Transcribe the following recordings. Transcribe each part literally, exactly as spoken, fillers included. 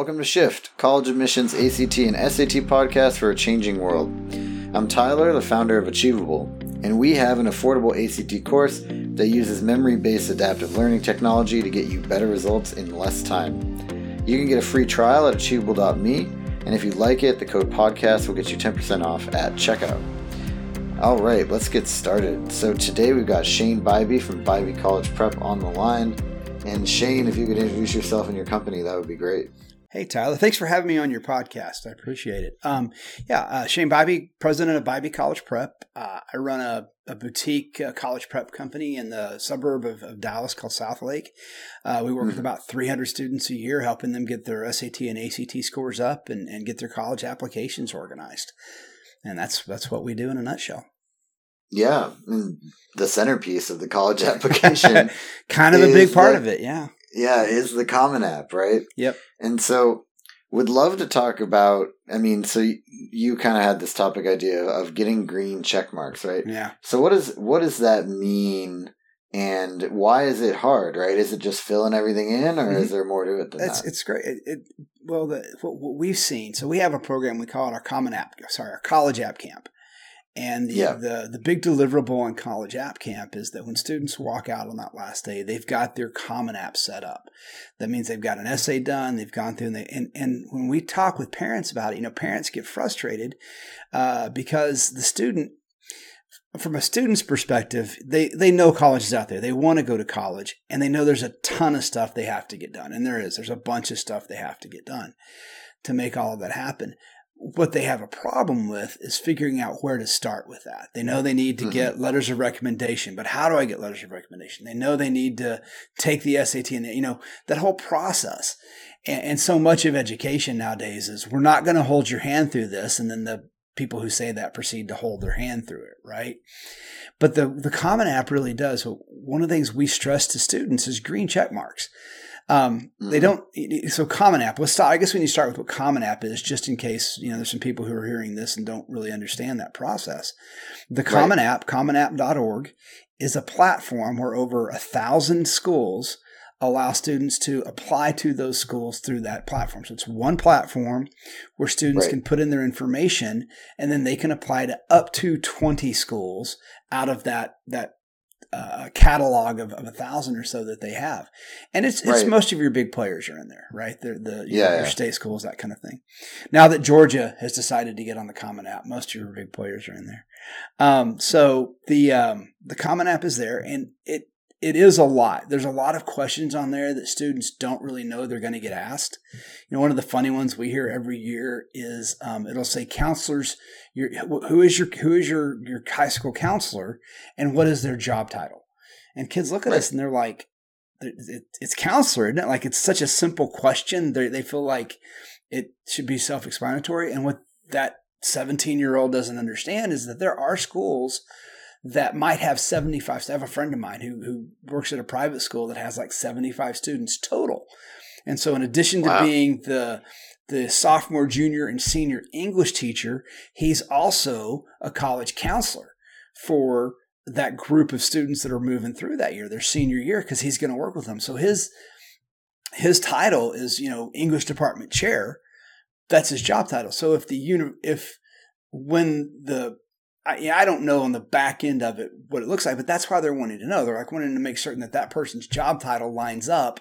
Welcome to Shift, college admissions, A C T, and S A T podcast for a changing world. I'm Tyler, the founder of Achievable, and we have an affordable A C T course that uses memory-based adaptive learning technology to get you better results in less time. You can get a free trial at achievable dot me, and if you like it, the code podcast will get you ten percent off at checkout. All right, let's get started. So today we've got Shane Bybee from Bybee College Prep on the line. And Shane, if you could introduce yourself and your company, that would be great. Hey, Tyler. Thanks for having me on your podcast. I appreciate it. Um, yeah, uh, Shane Bybee, president of Bybee College Prep. Uh, I run a, a boutique uh, college prep company in the suburb of, of Dallas called South Lake. Uh, we work with about three hundred students a year, helping them get their S A T and A C T scores up and, and get their college applications organized. And that's that's what we do in a nutshell. Yeah, the centerpiece of the college application. Kind of a big part the, of it, yeah. Yeah, is the Common App, right? Yep. And so would love to talk about, I mean, so you, you kind of had this topic idea of getting green check marks, right? Yeah. So what is, what does that mean and why is it hard, right? Is it just filling everything in or mm-hmm. is there more to it than it's, that? It's great. It, it, well, the, what, what we've seen, so we have a program, we call it our Common App, sorry, our College App Camp. And the, yeah. the the big deliverable on College App Camp is that when students walk out on that last day, they've got their Common App set up. That means they've got an essay done, they've gone through, and they, and, and when we talk with parents about it, you know, parents get frustrated uh, because the student, from a student's perspective, they, they know college is out there. They want to go to college, and they know there's a ton of stuff they have to get done. And there is. There's a bunch of stuff they have to get done to make all of that happen. What they have a problem with is figuring out where to start with that. They know they need to mm-hmm. get letters of recommendation, but how do I get letters of recommendation? They know they need to take the S A T and, you know, that whole process. And, and so much of education nowadays is we're not going to hold your hand through this. And then the people who say that proceed to hold their hand through it, right? But the, the Common App really does. One of the things we stress to students is green check marks. Um, they don't, so Common App, let's start, I guess we need to start with what Common App is, just in case, you know, there's some people who are hearing this and don't really understand that process. The Common right. App, common app dot org, is a platform where over a thousand schools allow students to apply to those schools through that platform. So it's one platform where students right. can put in their information and then they can apply to up to twenty schools out of that, that Uh, catalog of, of a thousand or so that they have. And it's it's right. most of your big players are in there, right? They're the you yeah, know, your yeah. state schools, that kind of thing. Now that Georgia has decided to get on the Common App, most of your big players are in there. Um, so the um, the Common App is there and it it is a lot. There's a lot of questions on there that students don't really know they're going to get asked. You know, one of the funny ones we hear every year is um, it'll say counselors, your, who is your who is your your high school counselor and what is their job title? And kids look at right. us and they're like, it's counselor, isn't it? Like it's such a simple question. They they feel like it should be self-explanatory. And what that seventeen-year-old doesn't understand is that there are schools that might have seventy-five. I have a friend of mine who who works at a private school that has like seventy-five students total. And so in addition to wow. being the the sophomore, junior, and senior English teacher, he's also a college counselor for that group of students that are moving through that year, their senior year, because he's going to work with them. So his his title is, you know, English department chair. That's his job title. So if the uni- if when the I, yeah, I don't know on the back end of it what it looks like, but that's why they're wanting to know. They're like wanting to make certain that that person's job title lines up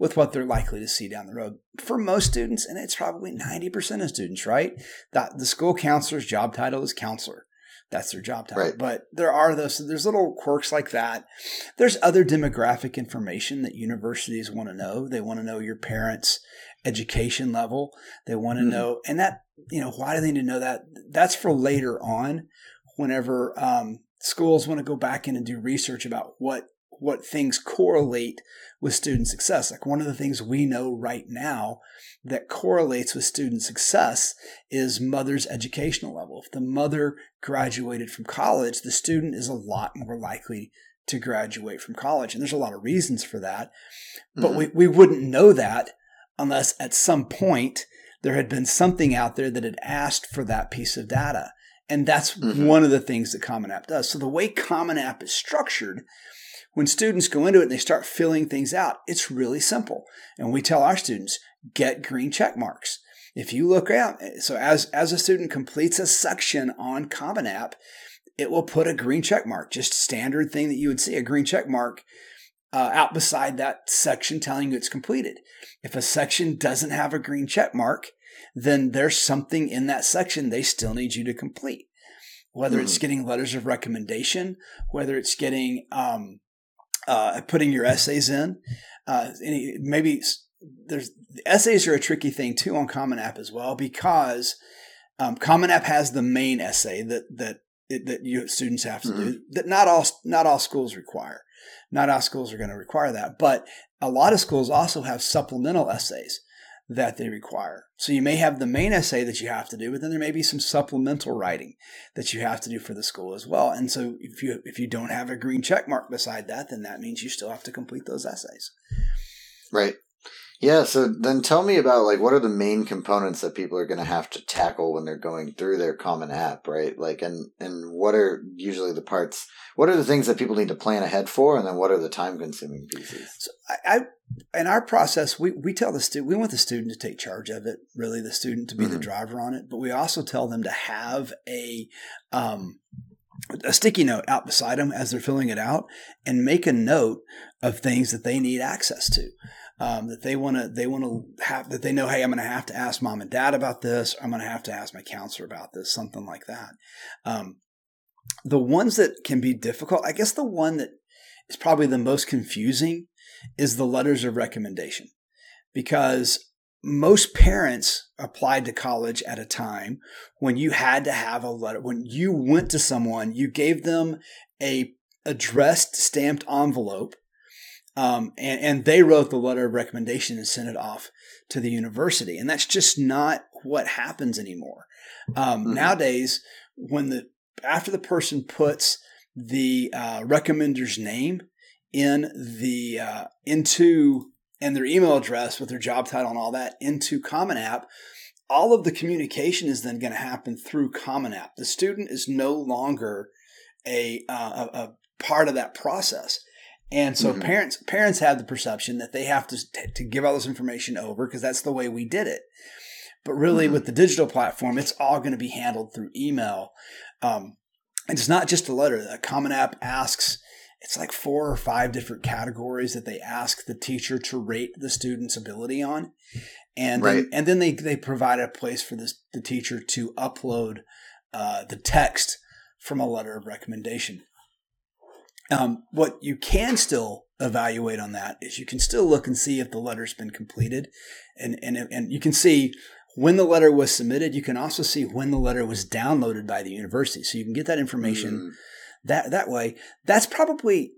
with what they're likely to see down the road. For most students, and it's probably ninety percent of students, right? That the school counselor's job title is counselor. That's their job title. Right. But there are those, so there's little quirks like that. There's other demographic information that universities want to know. They want to know your parents' education level. They want to mm-hmm. know, and that, you know, why do they need to know that? That's for later on. Whenever um, schools want to go back in and do research about what what things correlate with student success. Like one of the things we know right now that correlates with student success is mother's educational level. If the mother graduated from college, the student is a lot more likely to graduate from college. And there's a lot of reasons for that. But mm-hmm. we, we wouldn't know that unless at some point there had been something out there that had asked for that piece of data. And that's mm-hmm. one of the things that Common App does. So the way Common App is structured, when students go into it and they start filling things out, it's really simple. And we tell our students, get green check marks. If you look out, so as, as a student completes a section on Common App, it will put a green check mark, just standard thing that you would see, a green check mark uh, out beside that section telling you it's completed. If a section doesn't have a green check mark, then there's something in that section they still need you to complete. Whether mm-hmm. it's getting letters of recommendation, whether it's getting um, uh, putting your essays in, uh, any, maybe there's essays are a tricky thing too on Common App as well, because um, Common App has the main essay that that it, that you students have to mm-hmm. do that not all not all schools require, not all schools are going to require that, but a lot of schools also have supplemental essays that they require. So you may have the main essay that you have to do, but then there may be some supplemental writing that you have to do for the school as well. And so if you if you don't have a green check mark beside that, then that means you still have to complete those essays. Right. Yeah. So then tell me about, like, what are the main components that people are going to have to tackle when they're going through their Common App, right? Like, and, and what are usually the parts, what are the things that people need to plan ahead for? And then what are the time consuming pieces? So I, I in our process, we, we tell the student, we want the student to take charge of it, really the student to be mm-hmm. the driver on it. But we also tell them to have a, um, a sticky note out beside them as they're filling it out, and make a note of things that they need access to. Um, that they want to, they want to have, that they know, hey, I'm going to have to ask mom and dad about this. I'm going to have to ask my counselor about this, something like that. Um, the ones that can be difficult, I guess the one that is probably the most confusing is the letters of recommendation, because most parents applied to college at a time when you had to have a letter. When you went to someone, you gave them a addressed, stamped envelope. Um, and, and they wrote the letter of recommendation and sent it off to the university. And that's just not what happens anymore. Um, mm-hmm. Nowadays, when the after the person puts the uh, recommender's name in the uh, into and their email address with their job title and all that into Common App, all of the communication is then going to happen through Common App. The student is no longer a uh, a, a part of that process. And so mm-hmm. parents parents have the perception that they have to t- to give all this information over because that's the way we did it. But really mm-hmm. with the digital platform, it's all going to be handled through email. Um, and it's not just a letter. A Common App asks, it's like four or five different categories that they ask the teacher to rate the student's ability on. And right. then, and then they, they provide a place for this, the teacher to upload uh, the text from a letter of recommendation. Um, what you can still evaluate on that is you can still look and see if the letter's been completed, and and and you can see when the letter was submitted. You can also see when the letter was downloaded by the university, so you can get that information mm-hmm. that that way. That's probably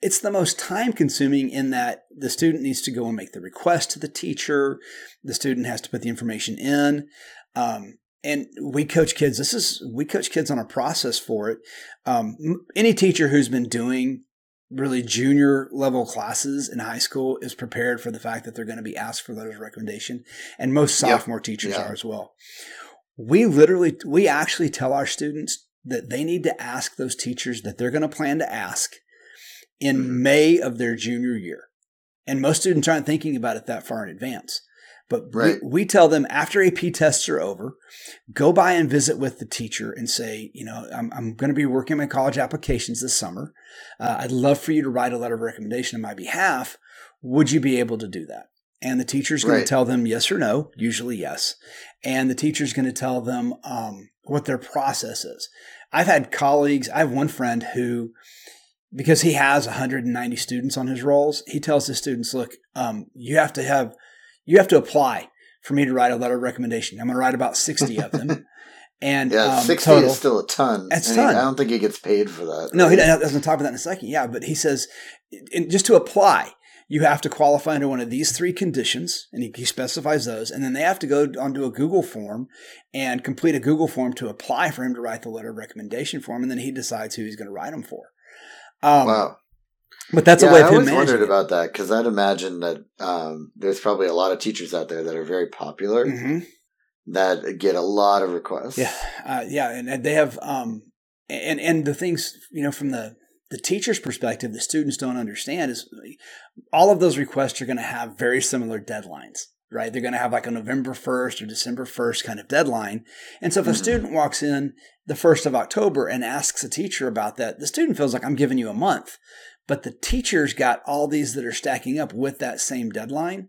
it's the most time consuming in that the student needs to go and make the request to the teacher. The student has to put the information in. Um, And we coach kids, this is, we coach kids on a process for it. Um, any teacher who's been doing really junior level classes in high school is prepared for the fact that they're going to be asked for letters of recommendation. And most sophomore yep. teachers yeah. are as well. We literally, we actually tell our students that they need to ask those teachers that they're going to plan to ask in mm-hmm. May of their junior year. And most students aren't thinking about it that far in advance. But right. we, we tell them after A P tests are over, go by and visit with the teacher and say, you know, I'm, I'm going to be working my college applications this summer. Uh, I'd love for you to write a letter of recommendation on my behalf. Would you be able to do that? And the teacher's going right. to tell them yes or no, usually yes. And the teacher's going to tell them um, what their process is. I've had colleagues, I have one friend who, because he has one hundred ninety students on his rolls, he tells his students, look, um, you have to have You have to apply for me to write a letter of recommendation. I'm going to write about sixty of them. And yeah, um, sixty total, is still a ton. It's a ton. I don't think he gets paid for that. No, right? He doesn't talk about that in a second. Yeah, but he says, in, just to apply, you have to qualify under one of these three conditions, and he, he specifies those. And then they have to go onto a Google form and complete a Google form to apply for him to write the letter of recommendation for him. And then he decides who he's going to write them for. Um, wow. But that's yeah, a way of him managing. I always wondered about that, because I'd imagine that um, there's probably a lot of teachers out there that are very popular mm-hmm. that get a lot of requests. Yeah, uh, yeah, and, and they have um, and and the things you know from the the teacher's perspective that students don't understand is all of those requests are going to have very similar deadlines, right? They're going to have like a November first or December first kind of deadline. And so if mm-hmm. a student walks in the first of October and asks a teacher about that, the student feels like, I'm giving you a month. But the teacher's got all these that are stacking up with that same deadline.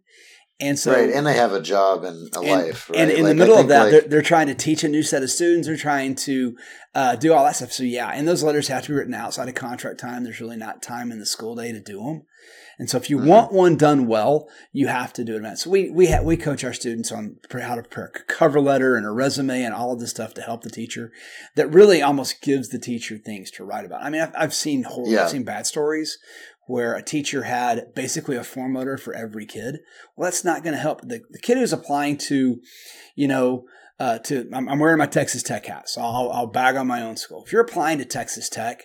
And so, right, and they have a job and a and, life. Right? And in like, the middle of that, like, they're, they're trying to teach a new set of students. They're trying to uh, do all that stuff. So yeah, and those letters have to be written outside of contract time. There's really not time in the school day to do them. And so if you mm-hmm. want one done well, you have to do it in advance. So we we ha- we coach our students on how to prepare a cover letter and a resume and all of this stuff to help the teacher. That really almost gives the teacher things to write about. I mean, I've, I've seen horrible, yeah. I've seen bad stories where a teacher had basically a form letter for every kid. Well, that's not going to help. The, the kid who's applying to, you know, uh, to I'm, I'm wearing my Texas Tech hat, so I'll, I'll bag on my own school. If you're applying to Texas Tech,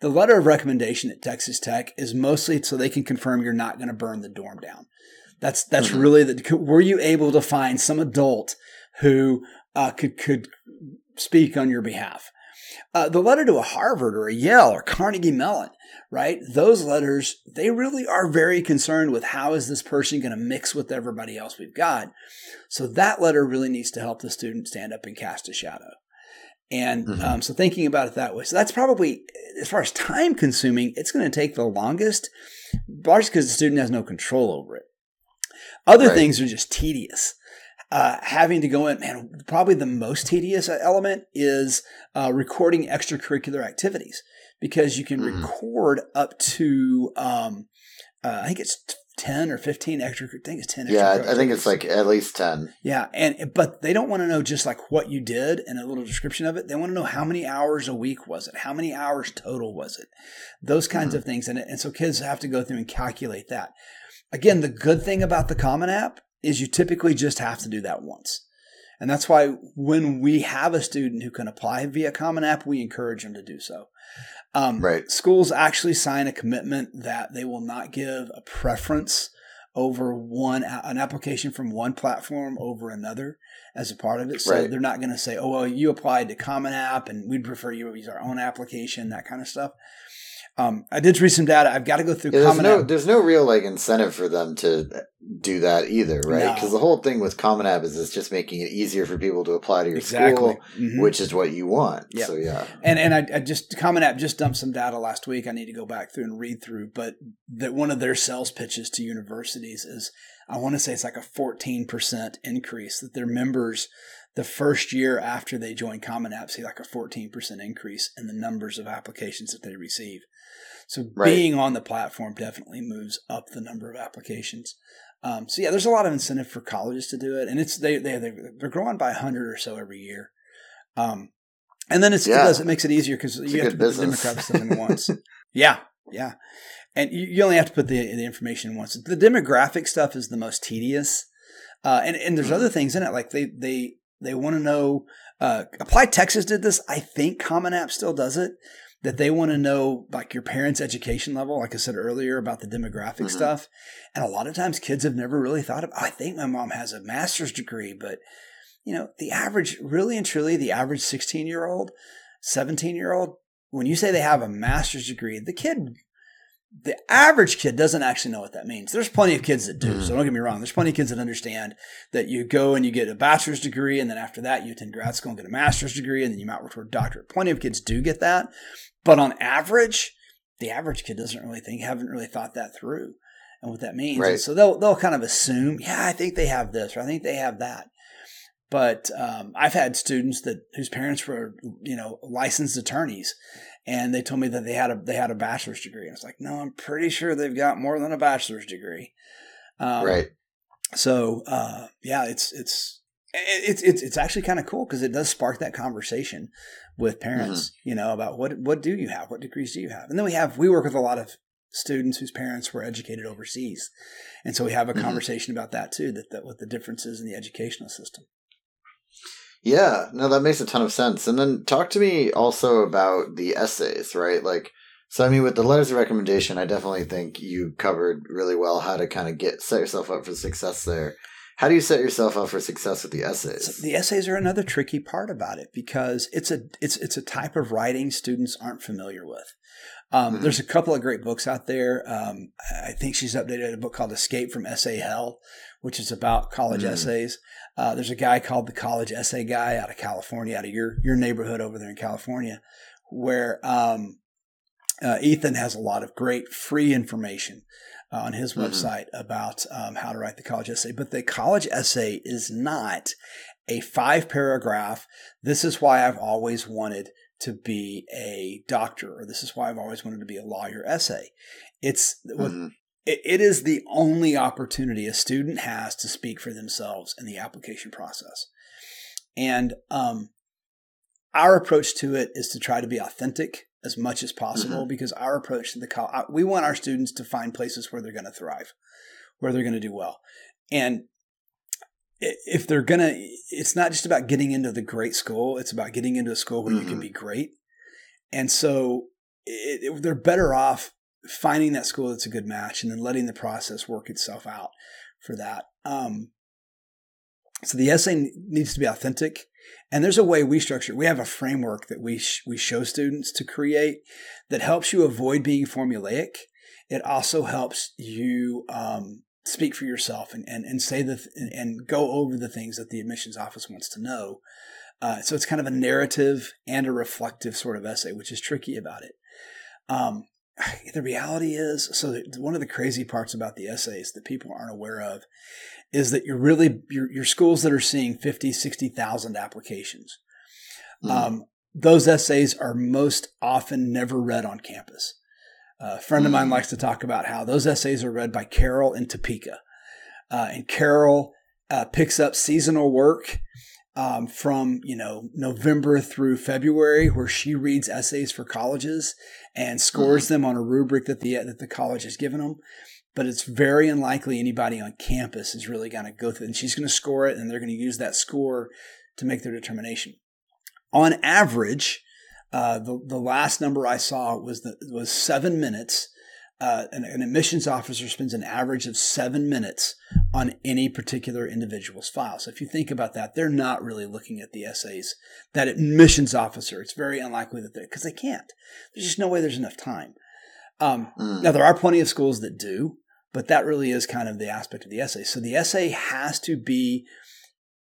the letter of recommendation at Texas Tech is mostly so they can confirm you're not going to burn the dorm down. That's that's mm-hmm. really the. Were you able to find some adult who uh, could could speak on your behalf? Uh, the letter to a Harvard or a Yale or Carnegie Mellon, right? Those letters, they really are very concerned with how is this person going to mix with everybody else we've got. So that letter really needs to help the student stand up and cast a shadow. And mm-hmm. um, so thinking about it that way. So that's probably, as far as time consuming, it's going to take the longest, largely because the student has no control over it. Other right. things are just tedious. Uh, having to go in, man, probably the most tedious element is uh, recording extracurricular activities, because you can mm-hmm. record up to, um, uh, I think it's ten or fifteen extra. I think it's ten. Yeah, I think it's like at least ten. Yeah, and but they don't want to know just like what you did and a little description of it. They want to know how many hours a week was it, how many hours total was it, those kinds mm-hmm. of things, and and so kids have to go through and calculate that. Again, the good thing about the Common App is you typically just have to do that once. And that's why when we have a student who can apply via Common App, we encourage them to do so. Um, right. Schools actually sign a commitment that they will not give a preference over one an application from one platform over another as a part of it. So right. they're not going to say, oh, well, you applied to Common App and we'd prefer you to use our own application, that kind of stuff. Um, I did read some data. I've got to go through yeah, Common no, App. There's no real like incentive for them to do that either, right? Because no. the whole thing with Common App is it's just making it easier for people to apply to your exactly. school, mm-hmm. which is what you want. Yep. So yeah, and and I, I just Common App just dumped some data last week. I need to go back through and read through, but that one of their sales pitches to universities is I want to say it's like a fourteen percent increase that their members. The first year after they join Common App, see like a fourteen percent increase in the numbers of applications that they receive. So right. being on the platform definitely moves up the number of applications. Um, so yeah, there's a lot of incentive for colleges to do it. And it's they, they, they're growing by one hundred or so every year. Um, and then it's, yeah. it, does, it makes it easier because you have to put the demographic stuff in once. yeah, yeah. And you, you only have to put the, the information in once. The demographic stuff is the most tedious. Uh, and, and there's mm-hmm. other things in it. Like they they – They want to know, uh, Apply Texas did this. I think Common App still does it, that they want to know like your parents' education level, like I said earlier about the demographic mm-hmm. stuff. And a lot of times kids have never really thought of, I think my mom has a master's degree, but you know, the average, really and truly, the average sixteen year old, seventeen year old, when you say they have a master's degree, the kid, the average kid doesn't actually know what that means. There's plenty of kids that do. Mm-hmm. So don't get me wrong. There's plenty of kids that understand that you go and you get a bachelor's degree. And then after that, you attend grad school and get a master's degree. And then you might work toward a doctorate. Plenty of kids do get that. But on average, the average kid doesn't really think, haven't really thought that through and what that means. Right. So they'll, they'll kind of assume, yeah, I think they have this, or I think they have that. But um, I've had students that whose parents were, you know, licensed attorneys, and they told me that they had a they had a bachelor's degree. And I was like, no, I'm pretty sure they've got more than a bachelor's degree. Um, right. So uh, yeah, it's it's it's it's it's actually kind of cool because it does spark that conversation with parents, mm-hmm. you know, about what what do you have, what degrees do you have, and then we have we work with a lot of students whose parents were educated overseas, and so we have a mm-hmm. conversation about that too, that, that what the differences in the educational system. Yeah, no, that makes a ton of sense. And then talk to me also about the essays, right? Like, so I mean, with the letters of recommendation, I definitely think you covered really well how to kind of get set yourself up for success there. How do you set yourself up for success with the essays? So the essays are another tricky part about it, because it's a it's it's a type of writing students aren't familiar with. Um, mm-hmm. There's a couple of great books out there. Um, I think she's updated a book called Escape from Essay Hell, which is about college mm-hmm. essays. Uh, there's a guy called The College Essay Guy out of California, out of your your neighborhood over there in California, where um, uh, Ethan has a lot of great free information on his website mm-hmm. about um, how to write the college essay. But the college essay is not a five paragraph, this is why I've always wanted to be a doctor, or this is why I've always wanted to be a lawyer essay. It's mm-hmm. it, it is the only opportunity a student has to speak for themselves in the application process. And um, our approach to it is to try to be authentic as much as possible, mm-hmm. because our approach to the college, we want our students to find places where they're going to thrive, where they're going to do well. And if they're going to, it's not just about getting into the great school. It's about getting into a school where mm-hmm. you can be great. And so it, it, they're better off finding that school that's a good match and then letting the process work itself out for that. Um, so the essay needs to be authentic. And there's a way we structure it. We have a framework that we sh- we show students to create that helps you avoid being formulaic. It also helps you um, speak for yourself and and and say the th- and, and go over the things that the admissions office wants to know. Uh, so it's kind of a narrative and a reflective sort of essay, which is tricky about it. Um, the reality is, so one of the crazy parts about the essays that people aren't aware of is that you're really, your your schools that are seeing fifty, sixty thousand applications. Mm-hmm. Um, those essays are most often never read on campus. Uh, a friend mm-hmm. of mine likes to talk about how those essays are read by Carol in Topeka. Uh, and Carol uh, picks up seasonal work Um, from, you know, November through February, where she reads essays for colleges and scores mm-hmm. them on a rubric that the that the college has given them. But it's very unlikely anybody on campus is really going to go through it. And she's going to score it, and they're going to use that score to make their determination. On average, uh, the the last number I saw was the was seven minutes. Uh, an, an admissions officer spends an average of seven minutes on any particular individual's file. So if you think about that, they're not really looking at the essays. That admissions officer, it's very unlikely that they, because they can't. There's just no way there's enough time. Um, mm. Now, there are plenty of schools that do, but that really is kind of the aspect of the essay. So the essay has to be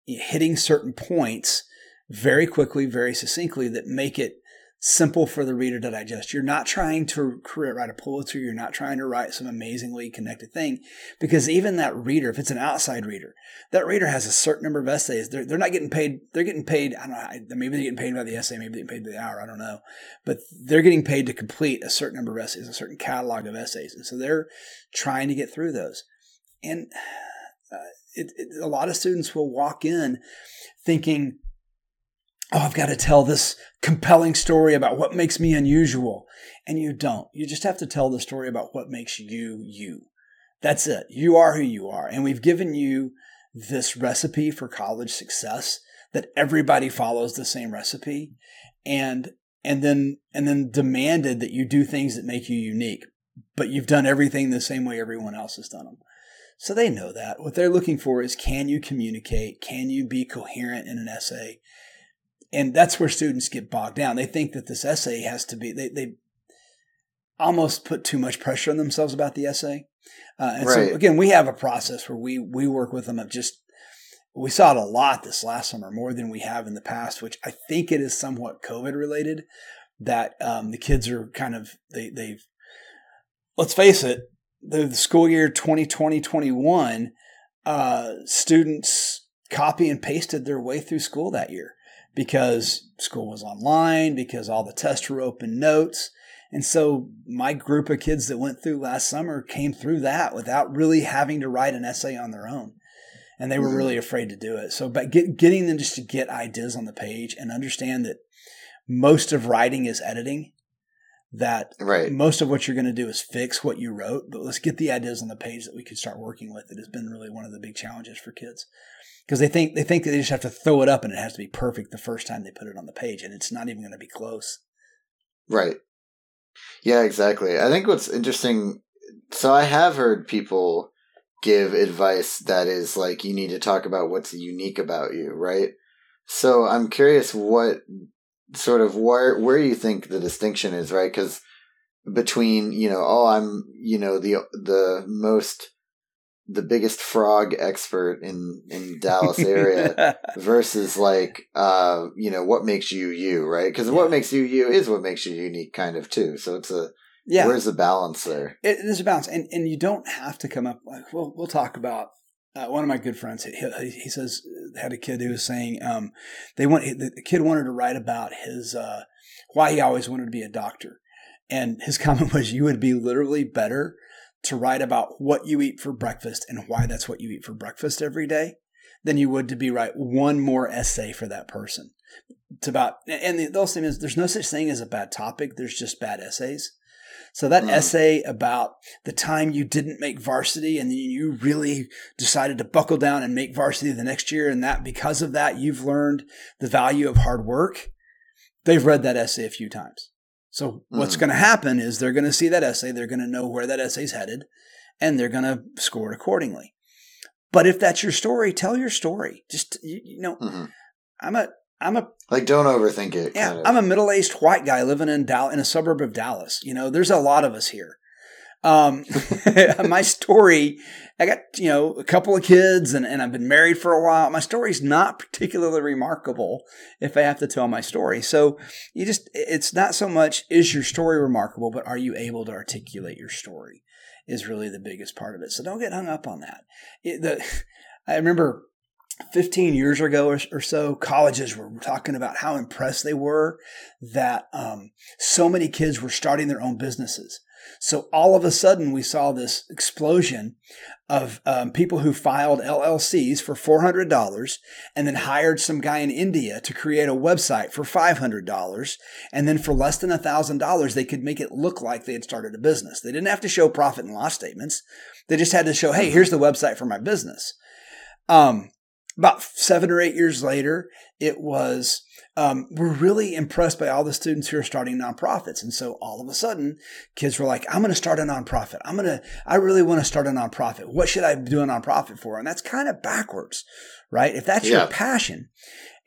hitting certain points very quickly, very succinctly that make it simple for the reader to digest. You're not trying to create, write a Pulitzer. You're not trying to write some amazingly connected thing, because even that reader, if it's an outside reader, that reader has a certain number of essays. They're, they're not getting paid. They're getting paid. I don't know. Maybe they're getting paid by the essay. Maybe they're getting paid by the hour. I don't know. But they're getting paid to complete a certain number of essays, a certain catalog of essays. And so they're trying to get through those. And uh, it, it, a lot of students will walk in thinking, oh, I've got to tell this compelling story about what makes me unusual. And you don't. You just have to tell the story about what makes you, you. That's it. You are who you are. And we've given you this recipe for college success that everybody follows the same recipe, and, and then, and then demanded that you do things that make you unique, but you've done everything the same way everyone else has done them. So they know that. What they're looking for is, can you communicate? Can you be coherent in an essay? And that's where students get bogged down. They think that this essay has to be, they, they almost put too much pressure on themselves about the essay. Uh, and right. so, again, we have a process where we we work with them of just, we saw it a lot this last summer, more than we have in the past, which I think it is somewhat COVID related, that um, the kids are kind of, they they've, let's face it, the, the school year twenty twenty, twenty-one, uh, students copy and pasted their way through school that year, because school was online, because all the tests were open notes. And so my group of kids that went through last summer came through that without really having to write an essay on their own. And they were really afraid to do it. So but get, getting them just to get ideas on the page and understand that most of writing is editing, that right. most of what you're going to do is fix what you wrote, but let's get the ideas on the page that we can start working with. It has been really one of the big challenges for kids. Because they think they think that they just have to throw it up and it has to be perfect the first time they put it on the page, and it's not even going to be close. Right. Yeah, exactly. I think what's interesting, so I have heard people give advice that is like, you need to talk about what's unique about you, right? So I'm curious what sort of where, where you think the distinction is, right? Because between, you know, oh, I'm, you know, the the most, the biggest frog expert in, in Dallas area versus like, uh, you know, what makes you you, right? Because yeah. what makes you you is what makes you unique kind of too. So it's a, yeah. where's the balance there? It, there's a balance. And and you don't have to come up, like, we'll, we'll talk about, uh, one of my good friends, he, he says, had a kid who was saying, um, they want, the kid wanted to write about his, uh, why he always wanted to be a doctor. And his comment was, you would be literally better to write about what you eat for breakfast and why that's what you eat for breakfast every day than you would to be write one more essay for that person. It's about, and the, the whole thing is there's no such thing as a bad topic. There's just bad essays. So that mm. essay about the time you didn't make varsity and you really decided to buckle down and make varsity the next year, and that because of that, you've learned the value of hard work. They've read that essay a few times. So what's mm. going to happen is they're going to see that essay, they're going to know where that essay's headed, and they're going to score it accordingly. But if that's your story, tell your story. Just you, you know, mm-hmm. I'm a I'm a like don't overthink it. Yeah, kind of. I'm a middle-aged white guy living in Dal- in a suburb of Dallas. You know, there's a lot of us here. Um, my story, I got you know a couple of kids, and and I've been married for a while. My story's not particularly remarkable if I have to tell my story. So you just, it's not so much is your story remarkable, but are you able to articulate your story is really the biggest part of it. So don't get hung up on that. It, the, I remember fifteen years ago or, or so, colleges were talking about how impressed they were that um, so many kids were starting their own businesses. So all of a sudden, we saw this explosion of um, people who filed L L Cs for four hundred dollars and then hired some guy in India to create a website for five hundred dollars. And then for less than one thousand dollars, they could make it look like they had started a business. They didn't have to show profit and loss statements. They just had to show, hey, here's the website for my business. Um, about seven or eight years later, it was... Um, we're really impressed by all the students who are starting nonprofits. And so all of a sudden, kids were like, I'm going to start a nonprofit. I'm going to, I really want to start a nonprofit. What should I do a nonprofit for? And that's kind of backwards, right? If that's yeah. your passion.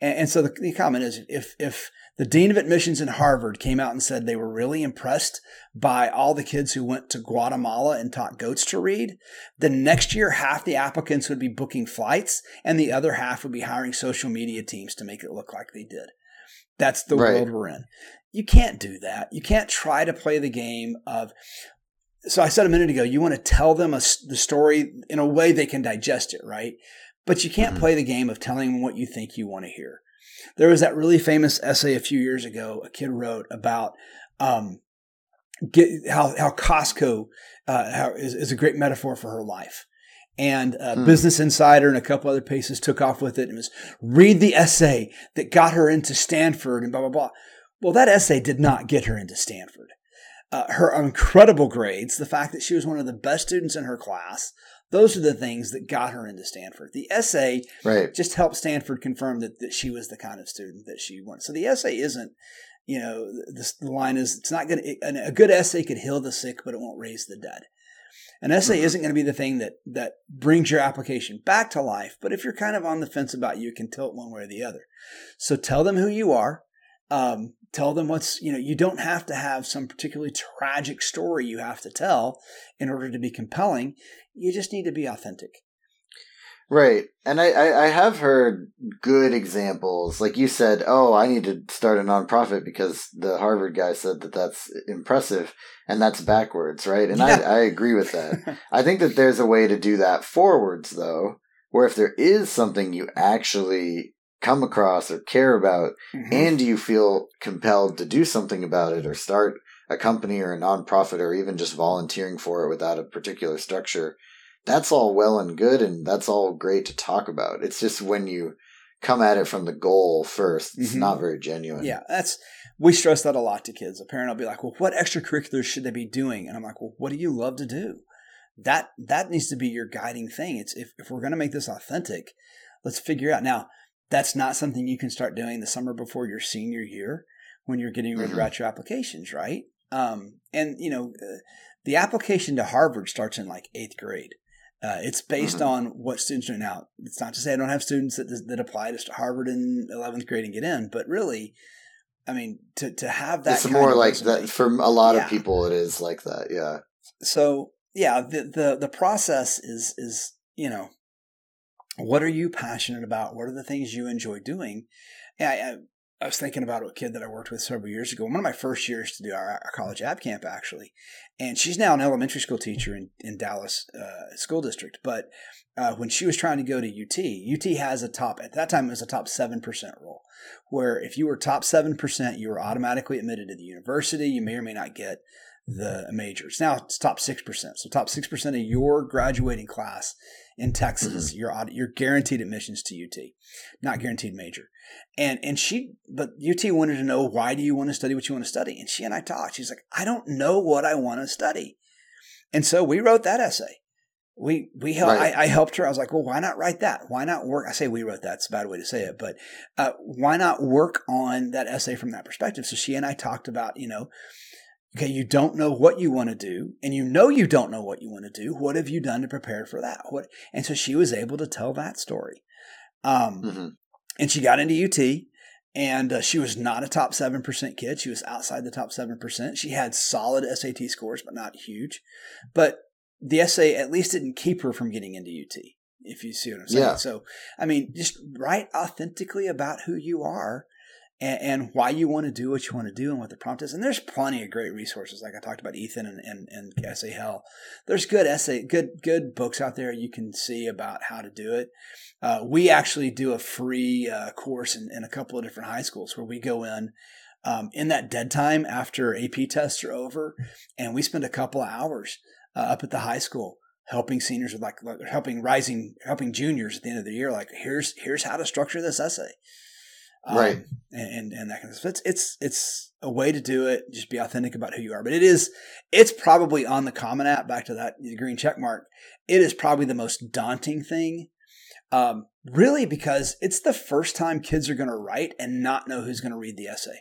And, and so the, the comment is, if, if the dean of admissions in Harvard came out and said they were really impressed by all the kids who went to Guatemala and taught goats to read, then next year, half the applicants would be booking flights and the other half would be hiring social media teams to make it look like they did. That's the right. world we're in. You can't do that. You can't try to play the game of – so I said a minute ago, you want to tell them a, the story in a way they can digest it, right? But you can't mm-hmm. play the game of telling them what you think you want to hear. There was that really famous essay a few years ago a kid wrote about um, get, how, how Costco uh, how, is, is a great metaphor for her life. And uh, hmm. Business Insider and a couple other places took off with it and was read the essay that got her into Stanford and blah, blah, blah. Well, that essay did not get her into Stanford. Uh, her incredible grades, the fact that she was one of the best students in her class, those are the things that got her into Stanford. The essay right. just helped Stanford confirm that, that she was the kind of student that she wanted. So the essay isn't, you know, the, the line is, it's not going to, a good essay could heal the sick, but it won't raise the dead. An essay isn't going to be the thing that that brings your application back to life, but if you're kind of on the fence about you, it can tilt one way or the other. So tell them who you are. Um, tell them what's, you know, you don't have to have some particularly tragic story you have to tell in order to be compelling. You just need to be authentic. Right. And I, I, I have heard good examples. Like you said, oh, I need to start a nonprofit because the Harvard guy said that that's impressive. And that's backwards, right? And yeah. I, I agree with that. I think that there's a way to do that forwards, though, where if there is something you actually come across or care about mm-hmm. and you feel compelled to do something about it or start a company or a nonprofit or even just volunteering for it without a particular structure, that's all well and good, and that's all great to talk about. It's just when you come at it from the goal first, it's mm-hmm. not very genuine. Yeah, that's we stress that a lot to kids. A parent will be like, well, what extracurriculars should they be doing? And I'm like, well, what do you love to do? That that needs to be your guiding thing. It's if, if we're going to make this authentic, let's figure out. Now, that's not something you can start doing the summer before your senior year when you're getting ready to write your applications, right? Um, and, you know, uh, the application to Harvard starts in like eighth grade. Uh, it's based mm-hmm. on what students are now. It's not to say I don't have students that that apply to Harvard in eleventh grade and get in, but really, I mean, to to have that. It's kind more of like that for a lot yeah. of people. It is like that, yeah. So yeah, the the the process is is you know, what are you passionate about? What are the things you enjoy doing? Yeah, I, I, I was thinking about a kid that I worked with several years ago, one of my first years to do our, our college app camp, actually. And she's now an elementary school teacher in, in Dallas uh, school district. But uh, when she was trying to go to U T, U T has a top, at that time it was a top seven percent rule, where if you were top seven percent, you were automatically admitted to the university. You may or may not get the majors. Now it's top six percent. So top six percent of your graduating class in Texas, mm-hmm. you're you're guaranteed admissions to U T, not guaranteed major. And and she, but U T wanted to know, why do you want to study what you want to study? And she and I talked. She's like, I don't know what I want to study. And so we wrote that essay. We we helped. Right. I, I helped her. I was like, well, why not write that? Why not work? I say we wrote that. It's a bad way to say it, but uh, why not work on that essay from that perspective? So she and I talked about, you know, okay, you don't know what you want to do, and you know you don't know what you want to do. What have you done to prepare for that? What? And so she was able to tell that story. Um, mm-hmm. And she got into U T, and uh, she was not a top seven percent kid. She was outside the top seven percent. She had solid S A T scores, but not huge. But the essay at least didn't keep her from getting into U T, if you see what I'm saying. Yeah. So, I mean, just write authentically about who you are and, and why you want to do what you want to do and what the prompt is. And there's plenty of great resources. Like I talked about Ethan and, and, and Essay Hell. There's good essay, good, good books out there you can see about how to do it. Uh, we actually do a free uh, course in, in a couple of different high schools where we go in um, in that dead time after A P tests are over, and we spend a couple of hours uh, up at the high school helping seniors with like, like helping rising, helping juniors at the end of the year. Like here's here's how to structure this essay, um, right? And, and and that kind of stuff. It's it's it's a way to do it. Just be authentic about who you are. But it is it's probably on the Common App. Back to that green check mark. It is probably the most daunting thing. Um, really, because it's the first time kids are going to write and not know who's going to read the essay.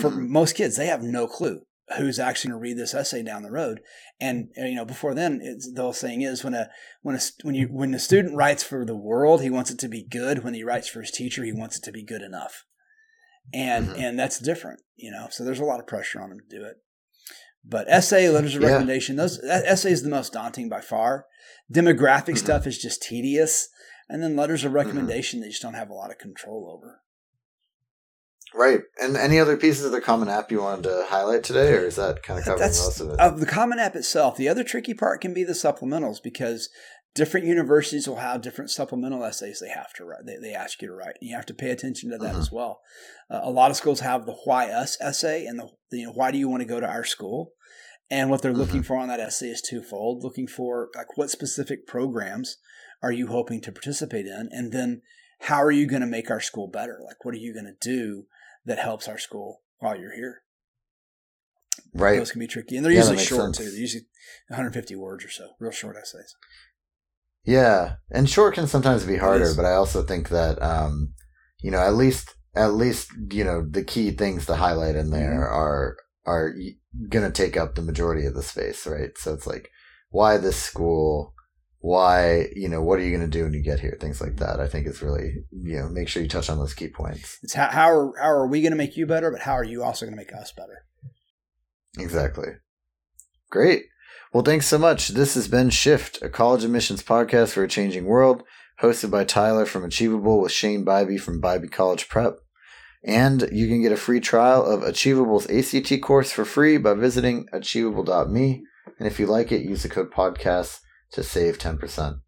For mm-hmm. most kids, they have no clue who's actually going to read this essay down the road. And you know, before then, it's, the whole saying is when a when a when you when the student writes for the world, he wants it to be good. When he writes for his teacher, he wants it to be good enough. And mm-hmm. and that's different, you know. So there's a lot of pressure on him to do it. But essay, letters of yeah. recommendation, those essay is the most daunting by far. Demographic mm-hmm. stuff is just tedious. And then letters of recommendation mm-hmm. that you just don't have a lot of control over. Right. And any other pieces of the Common App you wanted to highlight today, or is that kind of covering That's, most of it? Of the Common App itself, the other tricky part can be the supplementals, because different universities will have different supplemental essays they have to write. They, they ask you to write. And you have to pay attention to that mm-hmm. as well. Uh, a lot of schools have the why us essay and the, the you know, why do you want to go to our school? And what they're mm-hmm. looking for on that essay is twofold, looking for like what specific programs are you hoping to participate in? And then how are you going to make our school better? Like, what are you going to do that helps our school while you're here? Right. Those can be tricky. And they're yeah, usually short sense. too. They're usually one hundred fifty words or so, real short essays. Yeah. And short can sometimes be harder, but I also think that, um, you know, at least, at least, you know, the key things to highlight in there mm-hmm. are, are going to take up the majority of the space. Right. So it's like, why this school? Why, you know, what are you going to do when you get here? Things like that, I think, is really, you know, make sure you touch on those key points. It's how, how, are, how are we going to make you better, but how are you also going to make us better? Exactly. Great. Well, thanks so much. This has been Shift, a college admissions podcast for a changing world, hosted by Tyler from Achievable with Shane Bybee from Bybee College Prep. And you can get a free trial of Achievable's A C T course for free by visiting achievable dot me. And if you like it, use the code podcast to save ten percent.